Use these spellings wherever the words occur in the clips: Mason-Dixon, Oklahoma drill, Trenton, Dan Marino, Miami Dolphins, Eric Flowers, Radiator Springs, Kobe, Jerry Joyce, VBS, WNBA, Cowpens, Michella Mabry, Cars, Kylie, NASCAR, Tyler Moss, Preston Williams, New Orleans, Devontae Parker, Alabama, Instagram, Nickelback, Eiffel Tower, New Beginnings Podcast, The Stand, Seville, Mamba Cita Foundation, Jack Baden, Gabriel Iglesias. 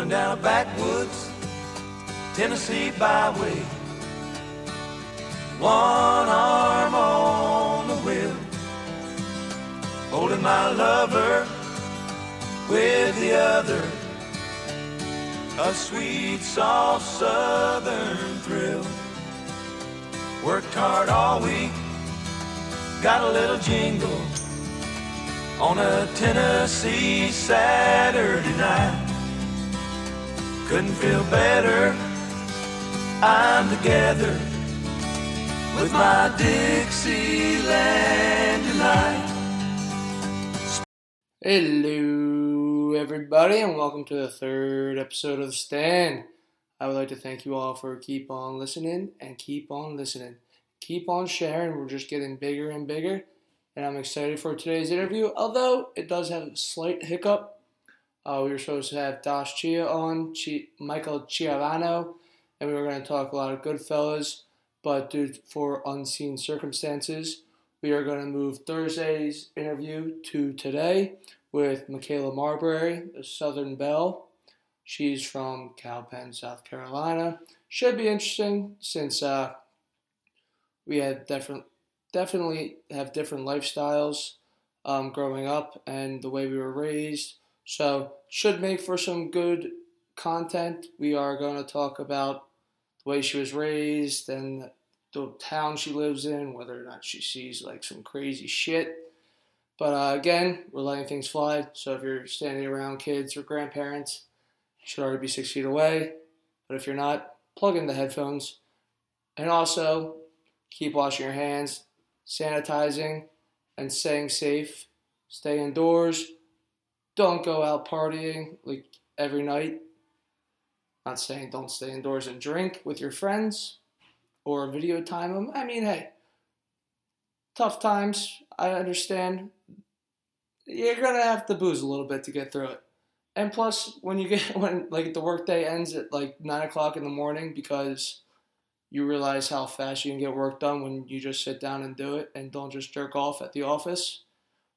rolling down a backwoods Tennessee byway. One arm on the wheel, holding my lover with the other, a sweet, soft southern thrill. Worked hard all week, got a little jingle on a Tennessee Saturday night. Couldn't feel better, I'm together with my Dixieland tonight. Hello everybody, and welcome to the third episode of The Stand. I would like to thank you all for keep on listening and keep on listening. Keep on sharing, we're just getting bigger and bigger. And I'm excited for today's interview, although it does have a slight hiccup. We were supposed to have Dash Chia on, Michael Chiavano, and we were going to talk a lot of Goodfellas, but due for unseen circumstances, we are going to move Thursday's interview to today with Michella Mabry, a Southern Belle. She's from Cowpens, South Carolina. Should be interesting since we had definitely have different lifestyles growing up and the way we were raised. So should make for some good content. We are going to talk about the way she was raised and the town she lives in, whether or not she sees like some crazy shit. But again, we're letting things fly. So if you're standing around kids or grandparents, you should already be 6 feet away. But if you're not, plug in the headphones. And also, keep washing your hands, sanitizing, and staying safe. Stay indoors. Don't go out partying like every night. Not saying don't stay indoors and drink with your friends or video time them. I mean, hey, tough times. I understand. You're gonna have to booze a little bit to get through it. And plus, when the workday ends at like 9 o'clock in the morning, because you realize how fast you can get work done when you just sit down and do it, and don't just jerk off at the office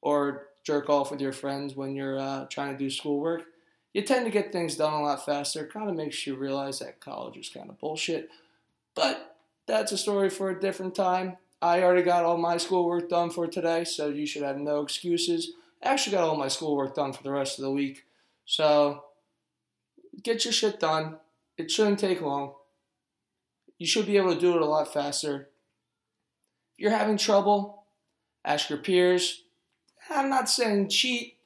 or jerk off with your friends when you're trying to do schoolwork. You tend to get things done a lot faster. Kind of makes you realize that college is kind of bullshit. But that's a story for a different time. I already got all my schoolwork done for today, so you should have no excuses. I actually got all my schoolwork done for the rest of the week. So get your shit done. It shouldn't take long. You should be able to do it a lot faster. If you're having trouble, ask your peers. I'm not saying cheat,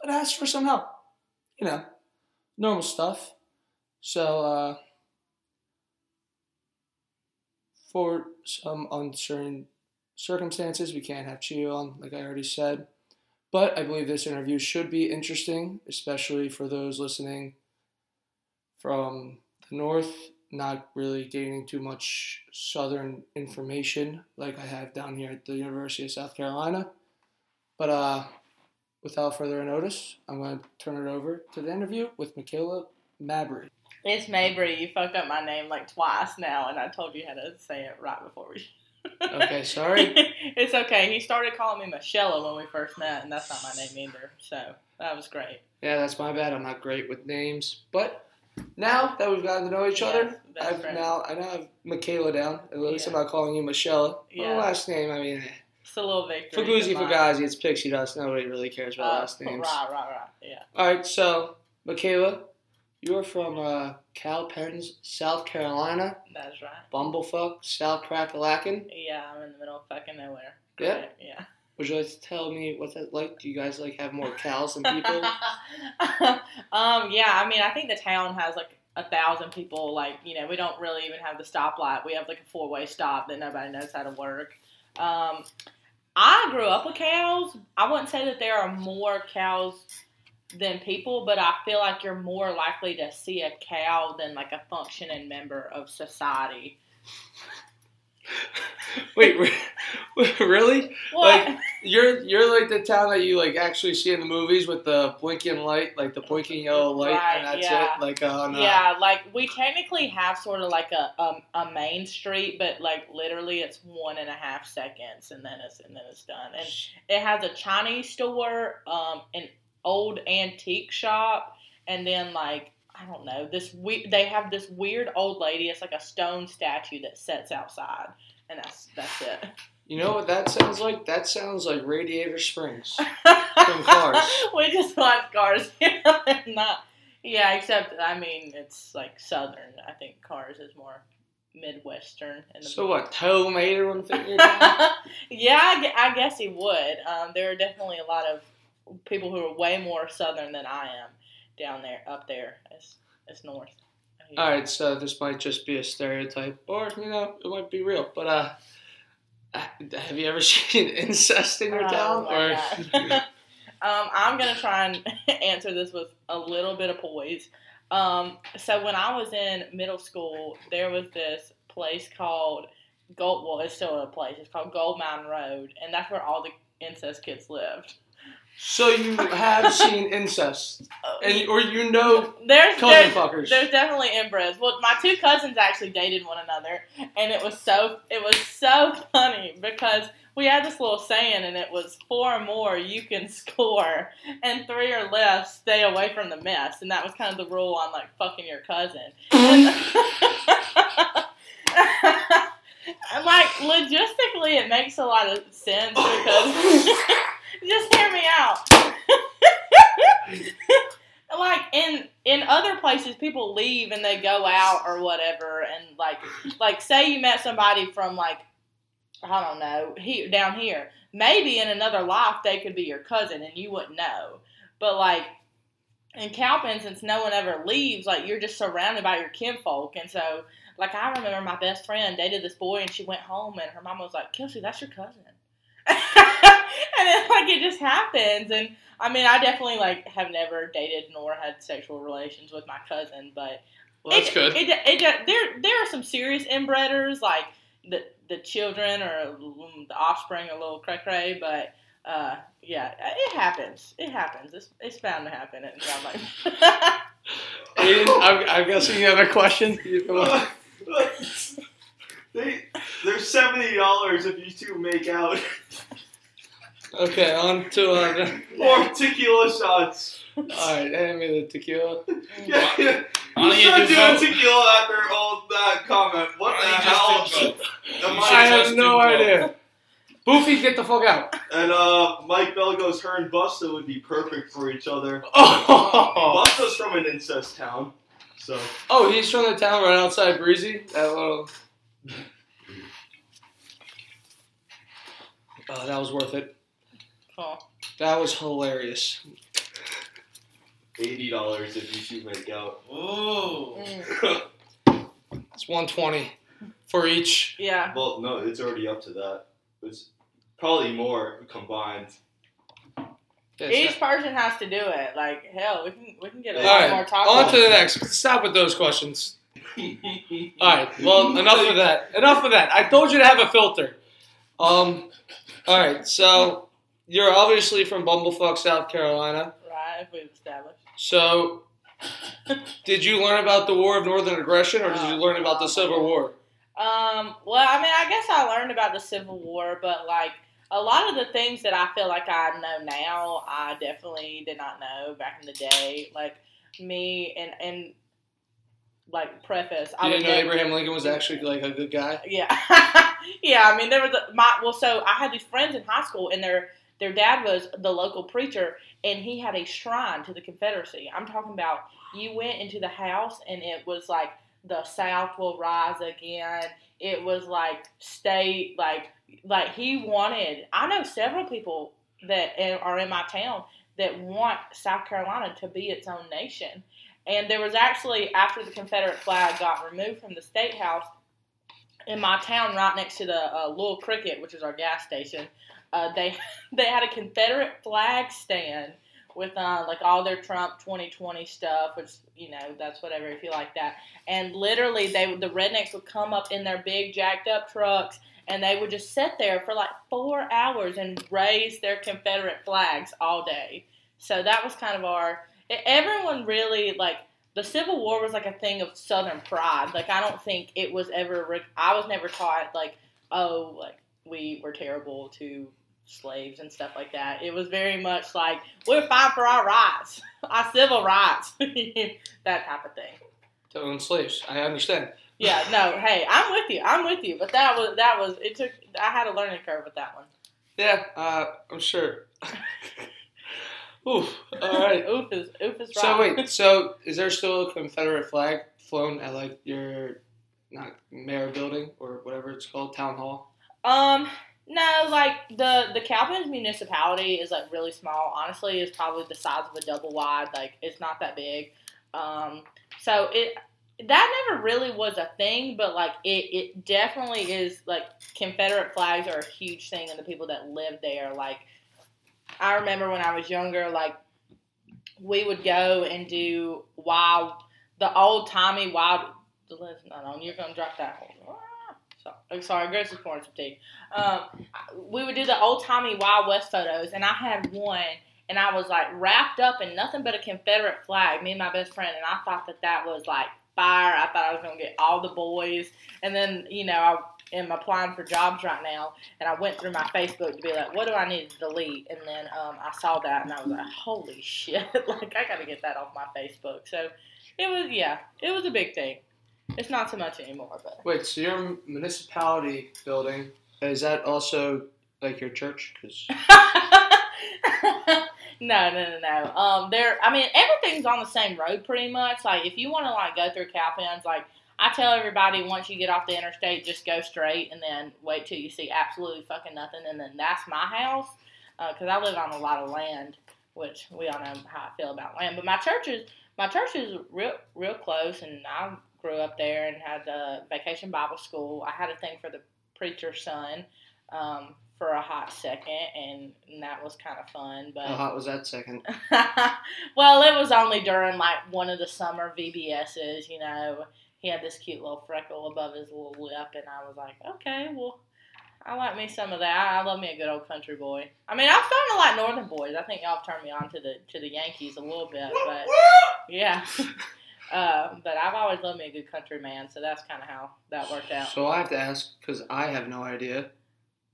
but ask for some help. You know, normal stuff. So, for some uncertain circumstances, we can't have Chio on, like I already said. But I believe this interview should be interesting, especially for those listening from the north, not really gaining too much southern information like I have down here at the University of South Carolina. But without further notice, I'm going to turn it over to the interview with Michella Mabry. It's Mabry. You fucked up my name like twice now, and I told you how to say it right before we... Okay, sorry. It's okay. He started calling me Michella when we first met, and that's not my name either. So that was great. Yeah, that's my bad. I'm not great with names. But now that we've gotten to know each other, I now have Michella down. At least I'm not calling you Michella. Yeah. My last name, I mean... It's a little victory. Fugazi, it's pixie dust. Nobody really cares about last names. Right, yeah. All right, so, Michella, you're from Cowpens, South Carolina. That's right. Bumblefuck, South Crackalacken. Yeah, I'm in the middle of fucking nowhere. Yeah? Right, yeah. Would you like to tell me what's that like? Do you guys, like, have more cows than people? Yeah, I mean, I think the town has, like, 1,000 people. Like, you know, we don't really even have the stoplight. We have, like, a four-way stop that nobody knows how to work. I grew up with cows. I wouldn't say that there are more cows than people, but I feel like you're more likely to see a cow than like a functioning member of society. Wait, really? What? Like you're like the town that you like actually see in the movies with the blinking light, like the blinking yellow light, right, and that's it. Like like we technically have sort of like a main street, but like literally it's 1.5 seconds, and then it's done. And it has a Chinese store, an old antique shop, and then like I don't know, they have this weird old lady. It's like a stone statue that sits outside, and that's it. You know what that sounds like? That sounds like Radiator Springs from Cars. We just watched Cars. Yeah, except, I mean, it's like southern. I think Cars is more midwestern. So what, Toe made her on figure? Yeah, I guess he would. There are definitely a lot of people who are way more southern than I am down there, up there. It's north. All right, so this might just be a stereotype, or, you know, it might be real, but, have you ever seen incest in your town? I'm going to try and answer this with a little bit of poise. So when I was in middle school, there was this place called it's still a place. It's called Goldmine Road, and that's where all the incest kids lived. So you have seen incest, or you know cousin fuckers. There's definitely inbreds. Well, my two cousins actually dated one another, and it was so funny because we had this little saying, and it was 4 or more you can score, and 3 or less stay away from the mess, and that was kind of the rule on like fucking your cousin. Like, logistically, it makes a lot of sense because, just hear me out, like, in other places, people leave and they go out or whatever, and, like say you met somebody from, like, I don't know, down here, maybe in another life, they could be your cousin, and you wouldn't know, but, like, in Cowpens, since no one ever leaves, like, you're just surrounded by your kinfolk, and so... Like, I remember my best friend dated this boy, and she went home, and her mom was like, Kelsey, that's your cousin. And it's like, it just happens. And, I mean, I definitely, like, have never dated nor had sexual relations with my cousin, but... Well, that's good. There are some serious inbreeders, like, the children or the offspring are a little cray-cray, but... yeah, it happens. It's bound to happen. And I'm like, Aiden, I'm guessing you have a question. There's $70 if you two make out. Okay, on to more tequila shots. All right, hand me the tequila. Yeah. You should do tequila after all that comment. What the hell? I have no idea. Boofy, get the fuck out. And Mike Belgo's her and Busta would be perfect for each other. Oh. Busta's from an incest town, so. Oh, he's from the town right outside Breezy. That little. Oh, that was worth it. Oh. That was hilarious. $80 if you two make out. Oh. It's $120 for each. Yeah. Well, no, it's already up to that. It's probably more combined. Each person has to do it. Like, hell, we can get a lot more talk. On to the next. Stop with those questions. All right. Well, enough of that. I told you to have a filter. All right. So you're obviously from Bumblefuck, South Carolina. Right. We've established. So, did you learn about the War of Northern Aggression, or did you learn about the Civil War? Well, I mean, I guess I learned about the Civil War, but, like, a lot of the things that I feel like I know now, I definitely did not know back in the day. Like, me and like, preface. You didn't know Abraham Lincoln was actually, like, a good guy? Yeah. Yeah, I mean, there was so I had these friends in high school, and their dad was the local preacher, and he had a shrine to the Confederacy. I'm talking about you went into the house, and it was, like, the South will rise again. It was like state, like he wanted. I know several people that are in my town that want South Carolina to be its own nation. And there was actually, after the Confederate flag got removed from the state house, in my town, right next to the Little Cricket, which is our gas station, they had a Confederate flag stand with, like, all their Trump 2020 stuff, which, you know, that's whatever, if you like that. And literally, the rednecks would come up in their big jacked-up trucks, and they would just sit there for, like, 4 hours and raise their Confederate flags all day. So that was kind of everyone really, like, the Civil War was, like, a thing of Southern pride. Like, I don't think it was ever, I was never taught, like, oh, like, we were terrible to slaves and stuff like that. It was very much like, we're fighting for our rights, our civil rights, that type of thing. To own slaves, I understand. Yeah, no, hey, I'm with you, but that was, I had a learning curve with that one. Yeah, I'm sure. Oof, all right. Oof is right. So is there still a Confederate flag flown at, like, your, not mayor building or whatever it's called, town hall? No, like, the Cowpens municipality is, like, really small. Honestly, it's probably the size of a double wide. Like, it's not that big. So that never really was a thing, but, like, it definitely is, like, Confederate flags are a huge thing, and the people that live there, like, I remember when I was younger, like, we would go and do the old-timey wild, listen, you're going to drop that whole, sorry, Grace is pouring some tea. We would do the old-timey Wild West photos, and I had one, and I was, like, wrapped up in nothing but a Confederate flag, me and my best friend, and I thought that was, like, fire. I thought I was going to get all the boys, and then, you know, I am applying for jobs right now, and I went through my Facebook to be like, what do I need to delete? And then I saw that, and I was like, holy shit, like, I got to get that off my Facebook. So it was a big thing. It's not so much anymore. But wait, so your municipality building, is that also, like, your church? 'Cause... No. Everything's on the same road pretty much. Like, if you want to, like, go through Cowpens, like, I tell everybody once you get off the interstate, just go straight and then wait till you see absolutely fucking nothing. And then that's my house, because I live on a lot of land, which we all know how I feel about land. But my church is real, real close, and I grew up there and had the vacation Bible school. I had a thing for the preacher's son for a hot second, and that was kind of fun. But how hot was that second? Well, it was only during, like, one of the summer VBSs, you know. He had this cute little freckle above his little lip, and I was like, okay, well, I like me some of that. I love me a good old country boy. I mean, I'm starting to like northern boys. I think y'all have turned me on to the Yankees a little bit, but yeah. But I've always loved me a good country man, so that's kind of how that worked out. So I have to ask, because I have no idea,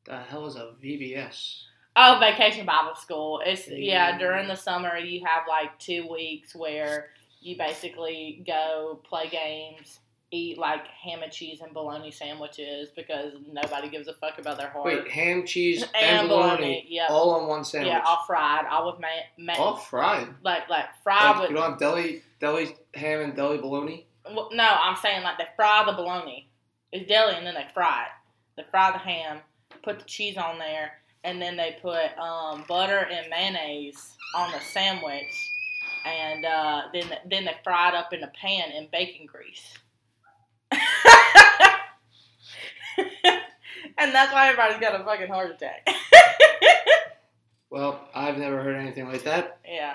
the hell is a VBS? Oh, Vacation Bible School. It's during the summer, you have like 2 weeks where you basically go play games, eat, like, ham and cheese and bologna sandwiches because nobody gives a fuck about their heart. Wait, ham, cheese, and bologna, yep. All on one sandwich? Yeah, all fried, all with mayonnaise. All fried? Like fried with... You don't have deli ham and deli bologna? Well, no, I'm saying, like, they fry the bologna. It's deli, and then they fry it. They fry the ham, put the cheese on there, and then they put butter and mayonnaise on the sandwich. And then they fry it up in a pan in bacon grease. And that's why everybody's got a fucking heart attack. Well, I've never heard anything like that. Yeah.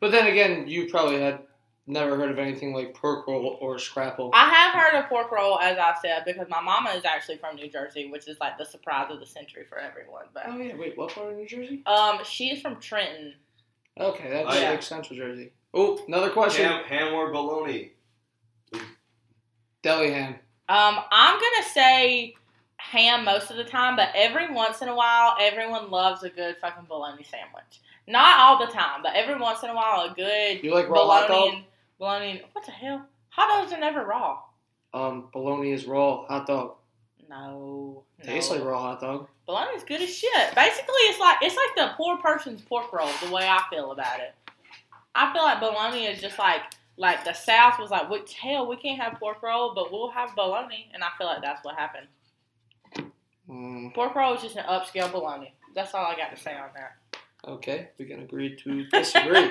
But then again, you probably had never heard of anything like pork roll or scrapple. I have heard of pork roll, as I said, because my mama is actually from New Jersey, which is like the surprise of the century for everyone. But oh, yeah. Wait, what part of New Jersey? She is from Trenton. Okay, that's like Central Jersey. Oh, another question. Ham or bologna? Deli ham. I'm going to say ham most of the time, but every once in a while, everyone loves a good fucking bologna sandwich. Not all the time, but every once in a while, a good bologna. What the hell? Hot dogs are never raw. Bologna is raw hot dog. No. Tastes like raw hot dog. Bologna's good as shit. Basically, it's like the poor person's pork roll, the way I feel about it. I feel like bologna is just like the South was like, what the hell, we can't have pork roll, but we'll have bologna. And I feel like that's what happened. Pork roll is just an upscale bologna. That's all I got to say on that. Okay, we can agree to disagree.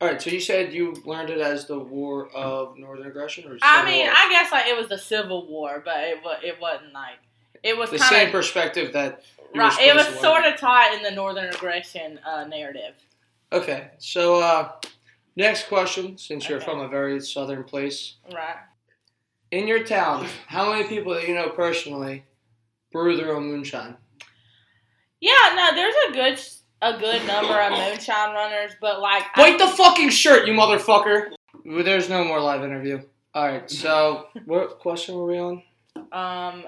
All right, so you said you learned it as the War of Northern Aggression, or Civil War? I guess like it was the Civil War, but it wasn't like it was the kinda, same perspective that you right. Were it was sort of taught in the Northern Aggression narrative. Okay, so next question, since you're from a very southern place, right? In your town, how many people that you know personally brew their own moonshine? Yeah, no, there's a good number of moonshine runners, but like... Wait the fucking shirt, you motherfucker! There's no more live interview. Alright, so, what question were we on?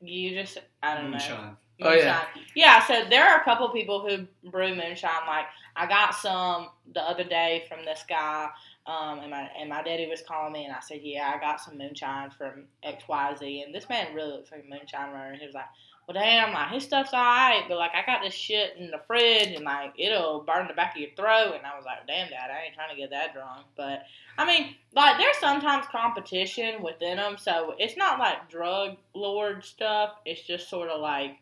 You just... I don't know. Moonshine. Moonshine. Oh, yeah. Yeah, so there are a couple people who brew moonshine. Like, I got some the other day from this guy, and my daddy was calling me, and I said, yeah, I got some moonshine from XYZ. And this man really looks like a moonshine runner. He was like, well, damn, like, his stuff's all right, but, like, I got this shit in the fridge, and, like, it'll burn the back of your throat. And I was like, damn, Dad, I ain't trying to get that drunk. But, I mean, like, there's sometimes competition within them, so it's not, like, drug lord stuff. It's just sort of, like,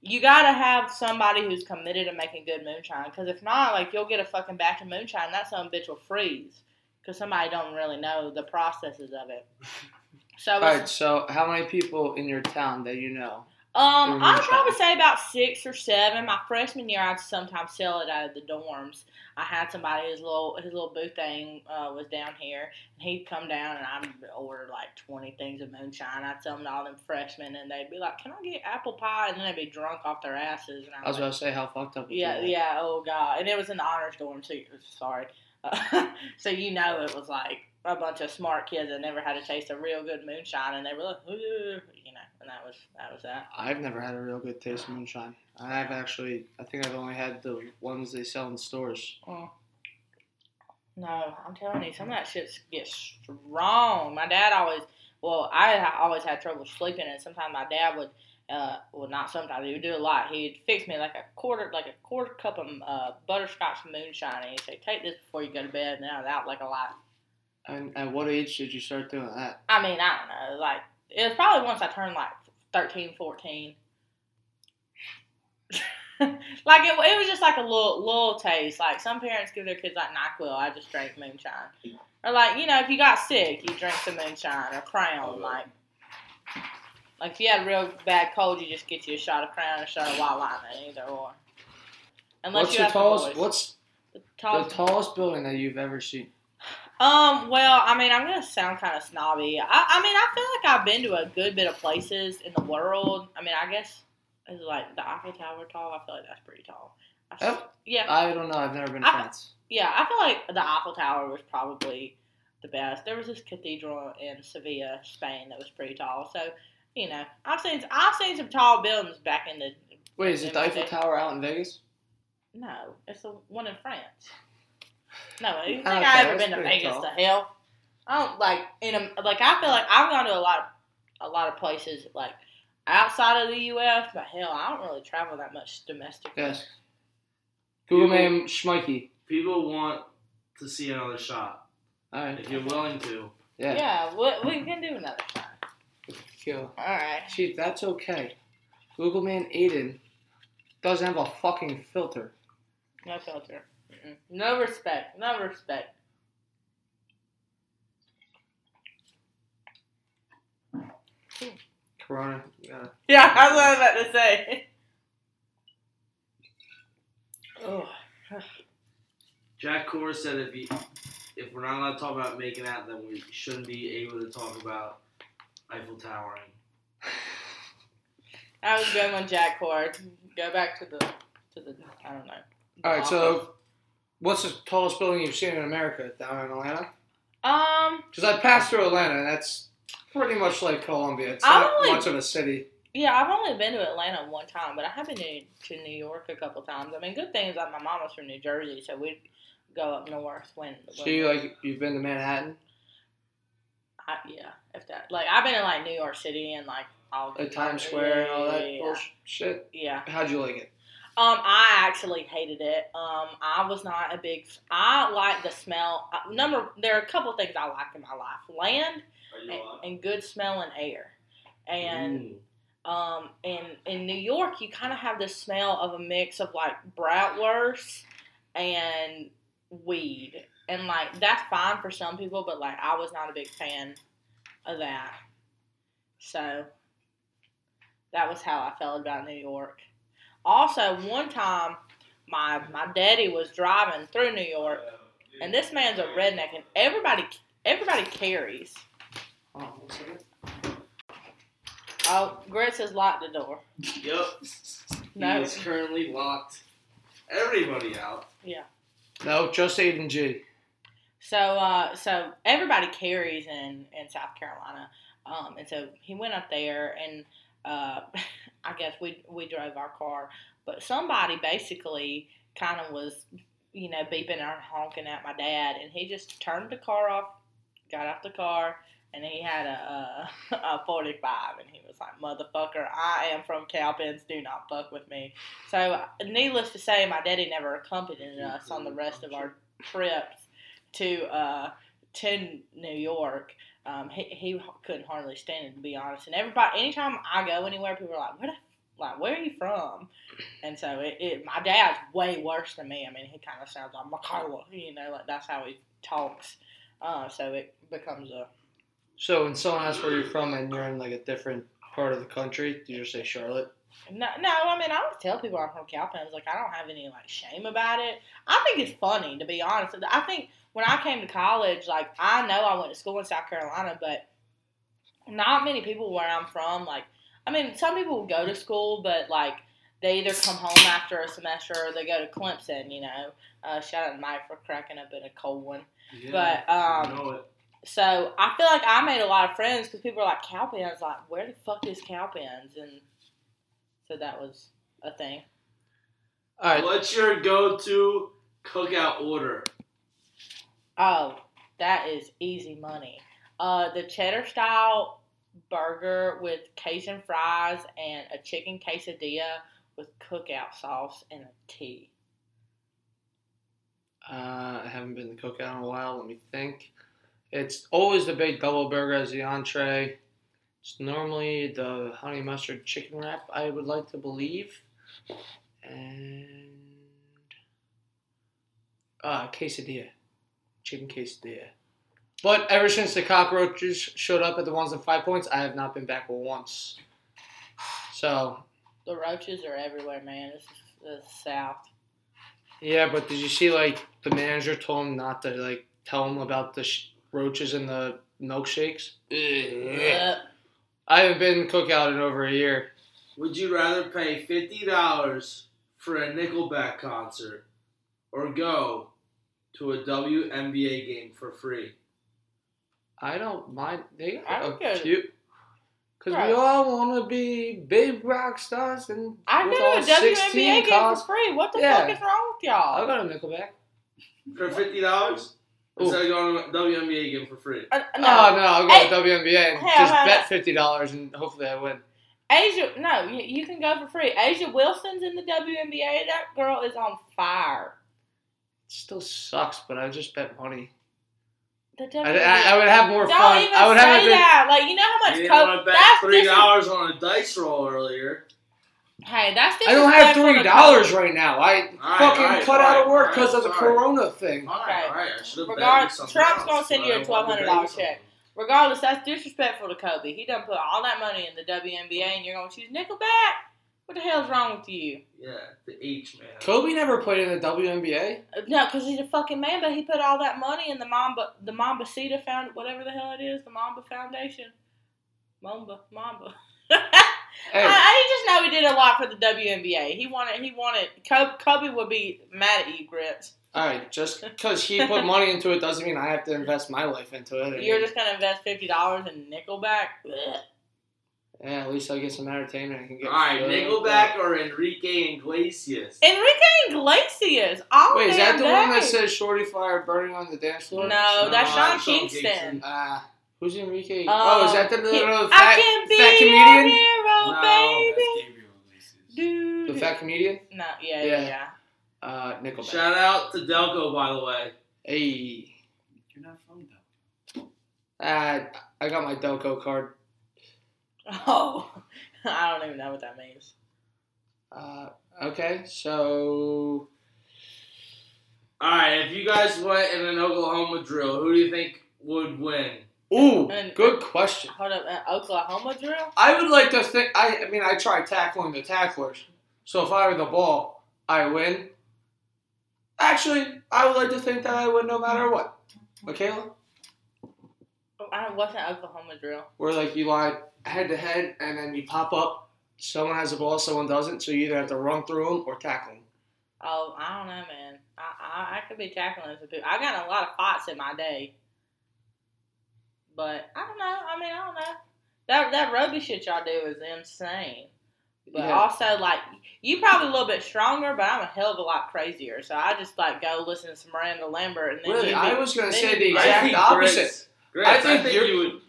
you gotta have somebody who's committed to making good moonshine, because if not, like, you'll get a fucking batch of moonshine, that some bitch will freeze, because somebody don't really know the processes of it. So all right, so how many people in your town that you know? I'd probably say about 6 or 7. My freshman year, I'd sometimes sell it out of the dorms. I had somebody, his little boo thing was down here, and he'd come down, and I'd order like 20 things of moonshine. I'd sell them to all them freshmen, and they'd be like, can I get apple pie? And then they'd be drunk off their asses. And I was going to say, how fucked up was that? Yeah, oh, God. And it was in the honors dorm, too. Sorry. So you know it was like a bunch of smart kids that never had a taste of real good moonshine, and they were like, ooh, you know, and that was that. I've never had a real good taste of moonshine. I've actually, I think I've only had the ones they sell in stores. Oh. No, I'm telling you, some of that shit gets strong. My dad always, well, I always had trouble sleeping, and sometimes my dad would, well, not sometimes, he would do a lot. He'd fix me like a quarter cup of butterscotch moonshine, and he'd say, take this before you go to bed, and I was out like a lot. And at what age did you start doing that? I mean, I don't know. Like, it was probably once I turned, like, 13, 14. Like, it was just, like, a little taste. Like, some parents give their kids, like, NyQuil. I just drank moonshine. Or, like, you know, if you got sick, you drank some moonshine or Crown. Oh, like, if you had a real bad cold, you just get you a shot of Crown or a shot of White Lightning, either or. Unless what's you have the tallest, what's the tallest building that you've ever seen? Well, I mean, I'm going to sound kind of snobby. I mean, I feel like I've been to a good bit of places in the world. I mean, I guess it's like the Eiffel Tower tall. I feel like that's pretty tall. Yeah. I don't know. I've never been to France. Yeah, I feel like the Eiffel Tower was probably the best. There was this cathedral in Seville, Spain that was pretty tall. So, you know, I've seen some tall buildings back in the... Wait, is it the Eiffel Tower out in Vegas? No, it's the one in France. No, you think I've ever been to Vegas tall. To hell? I don't like in a, like. I feel like I've gone to a lot of places like outside of the U.S. But hell, I don't really travel that much domestically. Yes. Google name Schmikey. People want to see another shot. All right, if you're willing to. Yeah. Yeah, we can do another shot. Cool. All right. Chief, that's okay. Google man Aiden doesn't have a fucking filter. No filter. No respect. No respect. Corona. Yeah, I was about to say. Oh. Jack Core said if we're not allowed to talk about making out, then we shouldn't be able to talk about Eiffel Towering. That was a good one, Jack Core. Go back to the I don't know. All right, office. So. What's the tallest building you've seen in America down in Atlanta? Because I passed through Atlanta, and that's pretty much like Columbia. It's not much of a city. Yeah, I've only been to Atlanta one time, but I have been to New York a couple times. I mean, good thing is that my mom was from New Jersey, so we'd go up north when. So you've been to Manhattan? Yeah, if that. Like, I've been in like New York City and like all the Times Square and all that bullshit. Yeah. How'd you like it? I actually hated it. I was not a big... I like the smell. There are a couple things I like in my life. Land and good smelling air. And in New York, you kind of have this smell of a mix of, like, bratwurst and weed. And, like, that's fine for some people, but, like, I was not a big fan of that. So, that was how I felt about New York. Also, one time, my daddy was driving through New York, and this man's a redneck, and everybody carries. Oh, Gretz has locked the door. Yep. No. It's currently locked. Everybody out. Yeah. No, just Aiden G. So everybody carries in South Carolina, and so he went up there, and I guess we drove our car, but somebody basically kind of was, you know, beeping and honking at my dad, and he just turned the car off, got out the car, and he had a 45, and he was like, motherfucker, I am from Cowpens, do not fuck with me. So, needless to say, my daddy never accompanied us on the rest of our trips to New York. He couldn't hardly stand it, to be honest. And everybody, anytime I go anywhere, people are like, where are you from? And so my dad's way worse than me. I mean, he kind of sounds like Mikaela, you know, like that's how he talks. So it becomes a... So when someone asks where you're from and you're in like a different part of the country, do you just say Charlotte? No, I mean, I always tell people I'm from Cowpens. Like, I don't have any, like, shame about it. I think it's funny, to be honest. I think when I came to college, like, I know I went to school in South Carolina, but not many people where I'm from, like, I mean, some people go to school, but, like, they either come home after a semester or they go to Clemson, you know. Shout out to Mike for cracking up in a cold one. Yeah, but, I know it. So, I feel like I made a lot of friends because people are like, Cowpens, like, where the fuck is Cowpens? And so that was a thing. All right. What's your go-to cookout order? Oh, that is easy money. The cheddar-style burger with Cajun fries and a chicken quesadilla with cookout sauce and a tea. I haven't been to cookout in a while. Let me think. It's always the baked double burger as the entree. It's normally the honey mustard chicken wrap, I would like to believe. And quesadilla. Chicken quesadilla. But ever since the cockroaches showed up at the ones and 5 points, I have not been back once. So. The roaches are everywhere, man. This is the South. Yeah, but did you see, like, the manager told him not to, like, tell him about the roaches in the milkshakes? Yep. I haven't been in cookout in over a year. Would you rather pay $50 for a Nickelback concert or go to a WNBA game for free? I don't mind. They are cute. Because we all want to be big rock stars. And I go to a WNBA game for free. What the fuck is wrong with y'all? I'll go to Nickelback. For $50? Instead of going to WNBA game for free. No, I'll go to WNBA and just bet $50 and hopefully I win. Asia, no, you can go for free. Asia Wilson's in the WNBA. That girl is on fire. It still sucks, but I just bet money. I would have more fun. Don't even say that. Like, you know how much coke. That's $3 on a dice roll earlier. Hey, that's I don't have $3 right now. I cut out of work because of the Corona thing. All right. Trump's going to send you a $1,200 check. Regardless, that's disrespectful to Kobe. He done put all that money in the WNBA, and you're going to choose Nickelback? What the hell's wrong with you? Yeah, the H, man. Kobe never played in the WNBA? No, because he's a fucking man, but he put all that money in the Mamba Cita Foundation, whatever the hell it is, the Mamba Foundation. Mamba. Hey. I just know he did a lot for the WNBA. He wanted. Kobe would be mad at you, Grits. All right, just because he put money into it doesn't mean I have to invest my life into it. You're just gonna invest $50 in Nickelback. Blech. Yeah, at least I get some entertainment. I can get. All right, Nickelback or Enrique Iglesias? Enrique Iglesias. Wait, is that the one that says "Shorty Fire burning on the dance floor"? No, that's Sean Kingston. Who's Enrique? Is that the little fat comedian? No, that's Gabriel Iglesias. The fat comedian? No, yeah. Nickelback. Shout out to Delco, by the way. Hey. You're not from Delco. I got my Delco card. Oh, I don't even know what that means. Okay, so... All right, if you guys went in an Oklahoma drill, who do you think would win? Ooh, good question. Hold up, an Oklahoma drill? I would like to think, I mean, I try tackling the tacklers. So if I were the ball, I win. Actually, I would like to think that I would no matter what. Mikaela? What's an Oklahoma drill? Where, like, you lie head to head and then you pop up. Someone has the ball, someone doesn't. So you either have to run through them or tackle them. Oh, I don't know, man. I could be tackling some people. I got a lot of fights in my day. But I don't know. That rugby shit y'all do is insane. But also, like, you probably a little bit stronger, but I'm a hell of a lot crazier. So I just, like, go listen to some Miranda Lambert. And then really, I was going to say the exact opposite. I think you would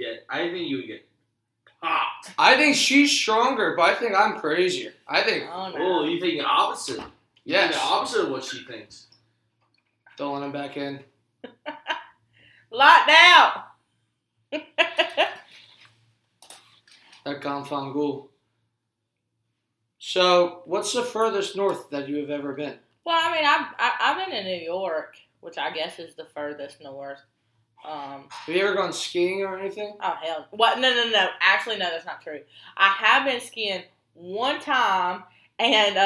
get popped. I think she's stronger, but I think I'm crazier. I think. Oh, no. You think the opposite? Yes. The opposite of what she thinks. Throwing him back in. Locked out. That confound ghoul. So, what's the furthest north that you have ever been? Well, I mean, I've been to New York, which I guess is the furthest north. Have you ever gone skiing or anything? Oh, hell. What? No. Actually, no, that's not true. I have been skiing one time, and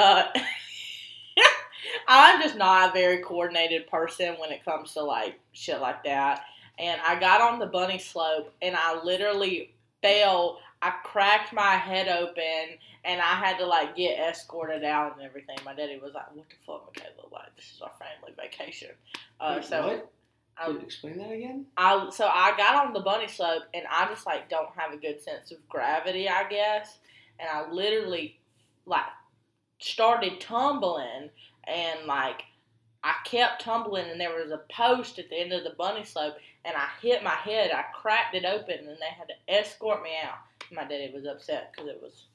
I'm just not a very coordinated person when it comes to, like, shit like that. And I got on the bunny slope, and I literally fell. I cracked my head open, and I had to, like, get escorted out and everything. My daddy was like, "What the fuck, Mikaela? Like, this is our family vacation." What? Explain that again. So I got on the bunny slope, and I just, like, don't have a good sense of gravity, I guess. And I literally, like, started tumbling, and, like, I kept tumbling, and there was a post at the end of the bunny slope, and I hit my head. I cracked it open, and they had to escort me out. My daddy was upset because it was,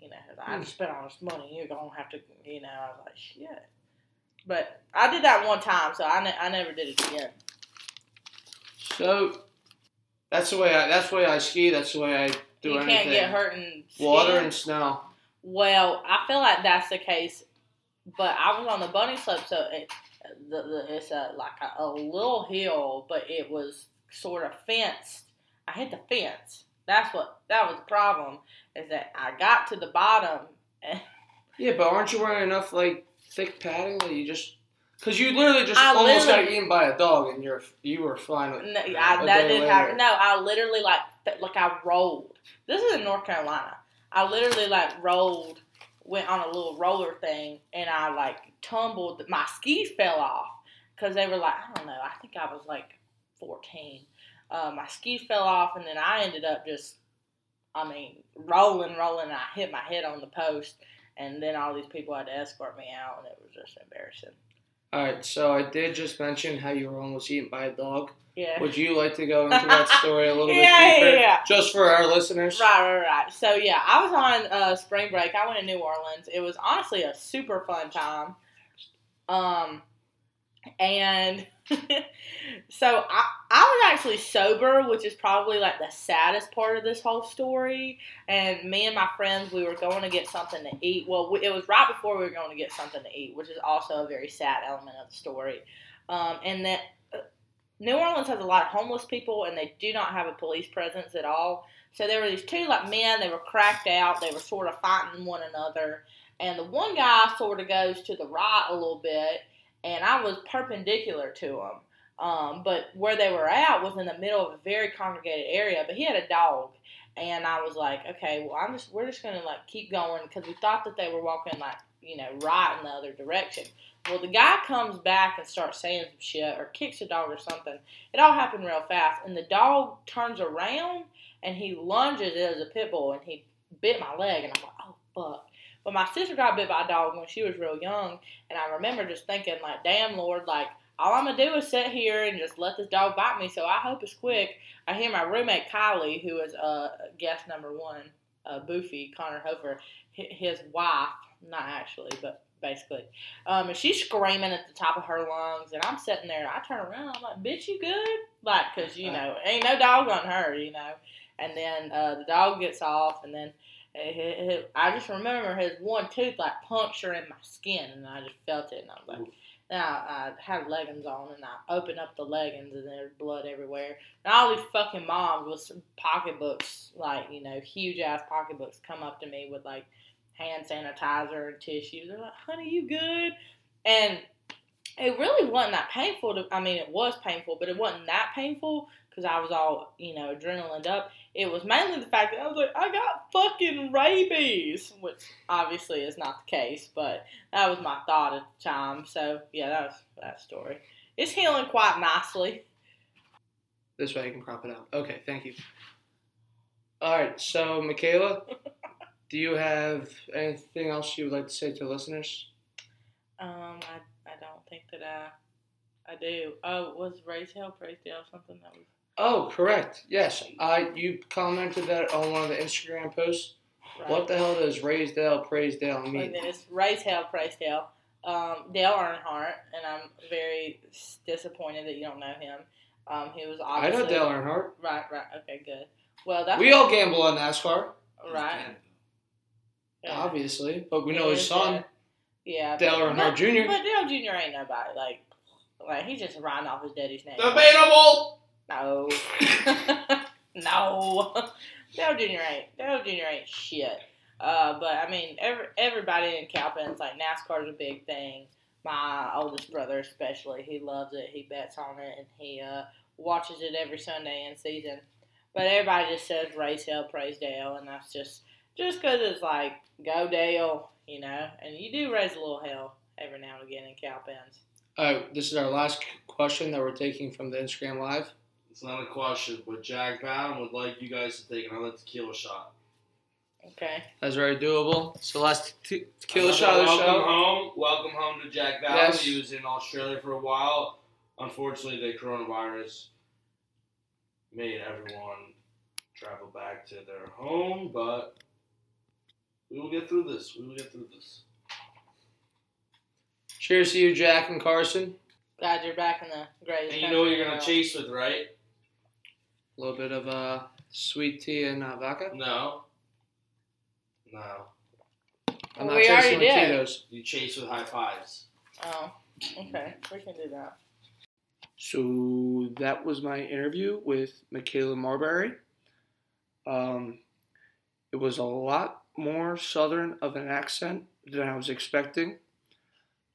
you know, I just spent all this money. You're going to have to, you know, I was like, shit. But I did that one time, so I never did it again. So, that's the way I ski. That's the way I do anything. You can't get hurt in water and snow. Well, I feel like that's the case, but I was on the bunny slope, so it's a little hill, but it was sort of fenced. I hit the fence. That was the problem, is that I got to the bottom. And yeah, but aren't you wearing enough, like, thick padding that you just... Because you literally just almost got eaten by a dog, and you were fine. I literally, like I rolled. This is in North Carolina. I literally, like, rolled, went on a little roller thing, and I, like, tumbled. My skis fell off, because they were, like, I don't know, I think I was, like, 14. My skis fell off, and then I ended up just, I mean, rolling, and I hit my head on the post, and then all these people had to escort me out, and it was just embarrassing. All right, so I did just mention how you were almost eaten by a dog. Yeah. Would you like to go into that story a little bit deeper? Yeah. Just for our listeners? Right. So, yeah, I was on spring break. I went to New Orleans. It was honestly a super fun time. And so I was actually sober, which is probably, like, the saddest part of this whole story. And me and my friends, we were going to get something to eat. Well, it was right before we were going to get something to eat, which is also a very sad element of the story. And that New Orleans has a lot of homeless people, and they do not have a police presence at all. So there were these two, like, men. They were cracked out. They were sort of fighting one another. And the one guy sort of goes to the right a little bit. And I was perpendicular to him. But where they were at was in the middle of a very congregated area. But he had a dog. And I was like, okay, well, we're just going to, like, keep going. Because we thought that they were walking, like, you know, right in the other direction. Well, the guy comes back and starts saying some shit or kicks the dog or something. It all happened real fast. And the dog turns around and he lunges. It was a pit bull. And he bit my leg. And I'm like, oh, fuck. But my sister got bit by a dog when she was real young, and I remember just thinking, like, damn, Lord, like, all I'm going to do is sit here and just let this dog bite me, so I hope it's quick. I hear my roommate, Kylie, who is guest number one, Boofy, Connor Hofer, his wife, not actually, but basically, and she's screaming at the top of her lungs, and I'm sitting there, and I turn around, I'm like, bitch, you good? Like, because, you know, ain't no dog on her, you know, and then the dog gets off, and then I just remember his one tooth, like, puncturing my skin, and I just felt it, and I was like, now I had leggings on, and I opened up the leggings, and there's blood everywhere, and all these fucking moms with some pocketbooks, like, you know, huge-ass pocketbooks come up to me with, like, hand sanitizer and tissues. They're like, honey, you good? And it really wasn't that painful. I mean, it was painful, but it wasn't that painful, because I was all, you know, adrenalined up. It was mainly the fact that I was like, I got fucking rabies, which obviously is not the case, but that was my thought at the time. So, yeah, that was that story. It's healing quite nicely. This way I can crop it out. Okay, thank you. All right, so Mikaela, do you have anything else you would like to say to the listeners? I don't think that I do. Was Raise Hell, Praise Dale something that was... Oh, correct. Yes. You commented that on one of the Instagram posts. Right. What the hell does Raise Dale, Praise Dale mean? And then it's Raise Hell, Praise Dale. Dale Earnhardt, and I'm very disappointed that you don't know him. He was obviously... I know Dale Earnhardt. Right. Okay, good. Well, that's... We all gamble on NASCAR. Right. Yeah. Obviously. But we know his son. Dead. Yeah. Dale Earnhardt Jr. But Dale Jr. ain't nobody. Like he's just riding off his daddy's name. Debatable! No. No. Dale Jr. ain't shit. But, I mean, everybody in Cowpens, like, NASCAR is a big thing. My oldest brother especially, he loves it. He bets on it, and he watches it every Sunday in season. But everybody just says, Raise Hell, Praise Dale, and that's just because it's like, go Dale, you know. And you do raise a little hell every now and again in Cowpens. This is our last question that we're taking from the Instagram Live. It's not a question, but Jack Baden would like you guys to take another tequila shot. Okay. That's very doable. So last tequila shot of the show. Welcome home to Jack Baden. Yes. He was in Australia for a while. Unfortunately, the coronavirus made everyone travel back to their home, but we will get through this. Cheers to you, Jack and Carson. Glad you're back in the greatest. And you know what you're going to chase with, right? A little bit of sweet tea and vodka? No. I'm not chasing with Cheetos. You chase with high fives. Oh, okay. We can do that. So that was my interview with Michella Mabry. It was a lot more southern of an accent than I was expecting.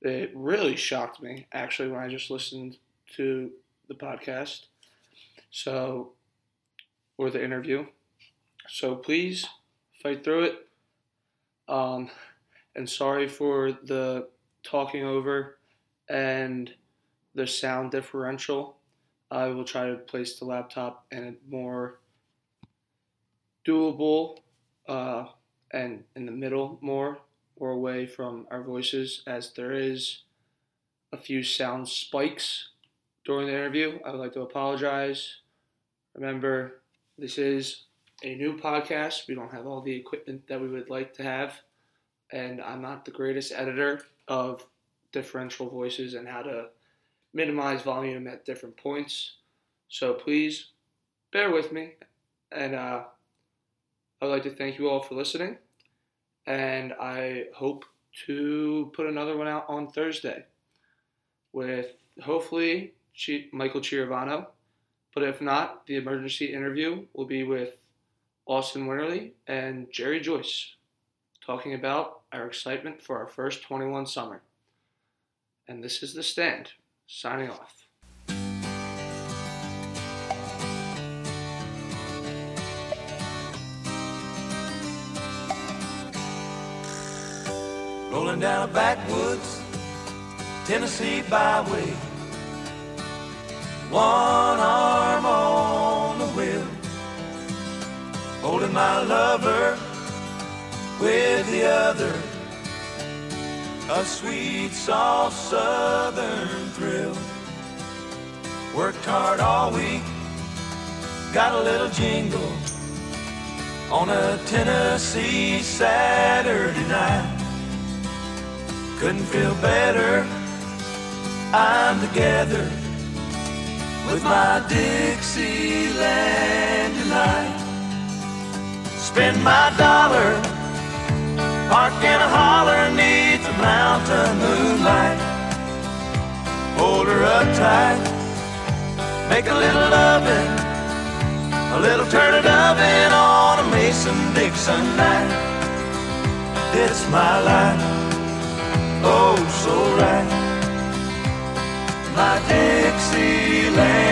It really shocked me, actually, when I just listened to the podcast, or the interview. So please fight through it. And sorry for the talking over and the sound differential. I will try to place the laptop in a more doable and in the middle more, or away from our voices, as there is a few sound spikes during the interview. I would like to apologize. Remember, this is a new podcast. We don't have all the equipment that we would like to have, and I'm not the greatest editor of differential voices and how to minimize volume at different points. So please bear with me, and I would like to thank you all for listening. And I hope to put another one out on Thursday with hopefully Michael Chiavano. But if not, the emergency interview will be with Austin Winterly and Jerry Joyce, talking about our excitement for our first 21 summer. And this is The Stand, signing off. Rolling down a backwoods Tennessee byway, one arm on the wheel, holding my lover with the other, a sweet, soft southern thrill. Worked hard all week, got a little jingle on a Tennessee Saturday night. Couldn't feel better, I'm together with my Dixieland delight. Spend my dollar, park in a holler neath the mountain moonlight. Hold her up tight, make a little lovin', a little turn oven on a Mason-Dixon night. It's my life, oh, so right, my Dixieland.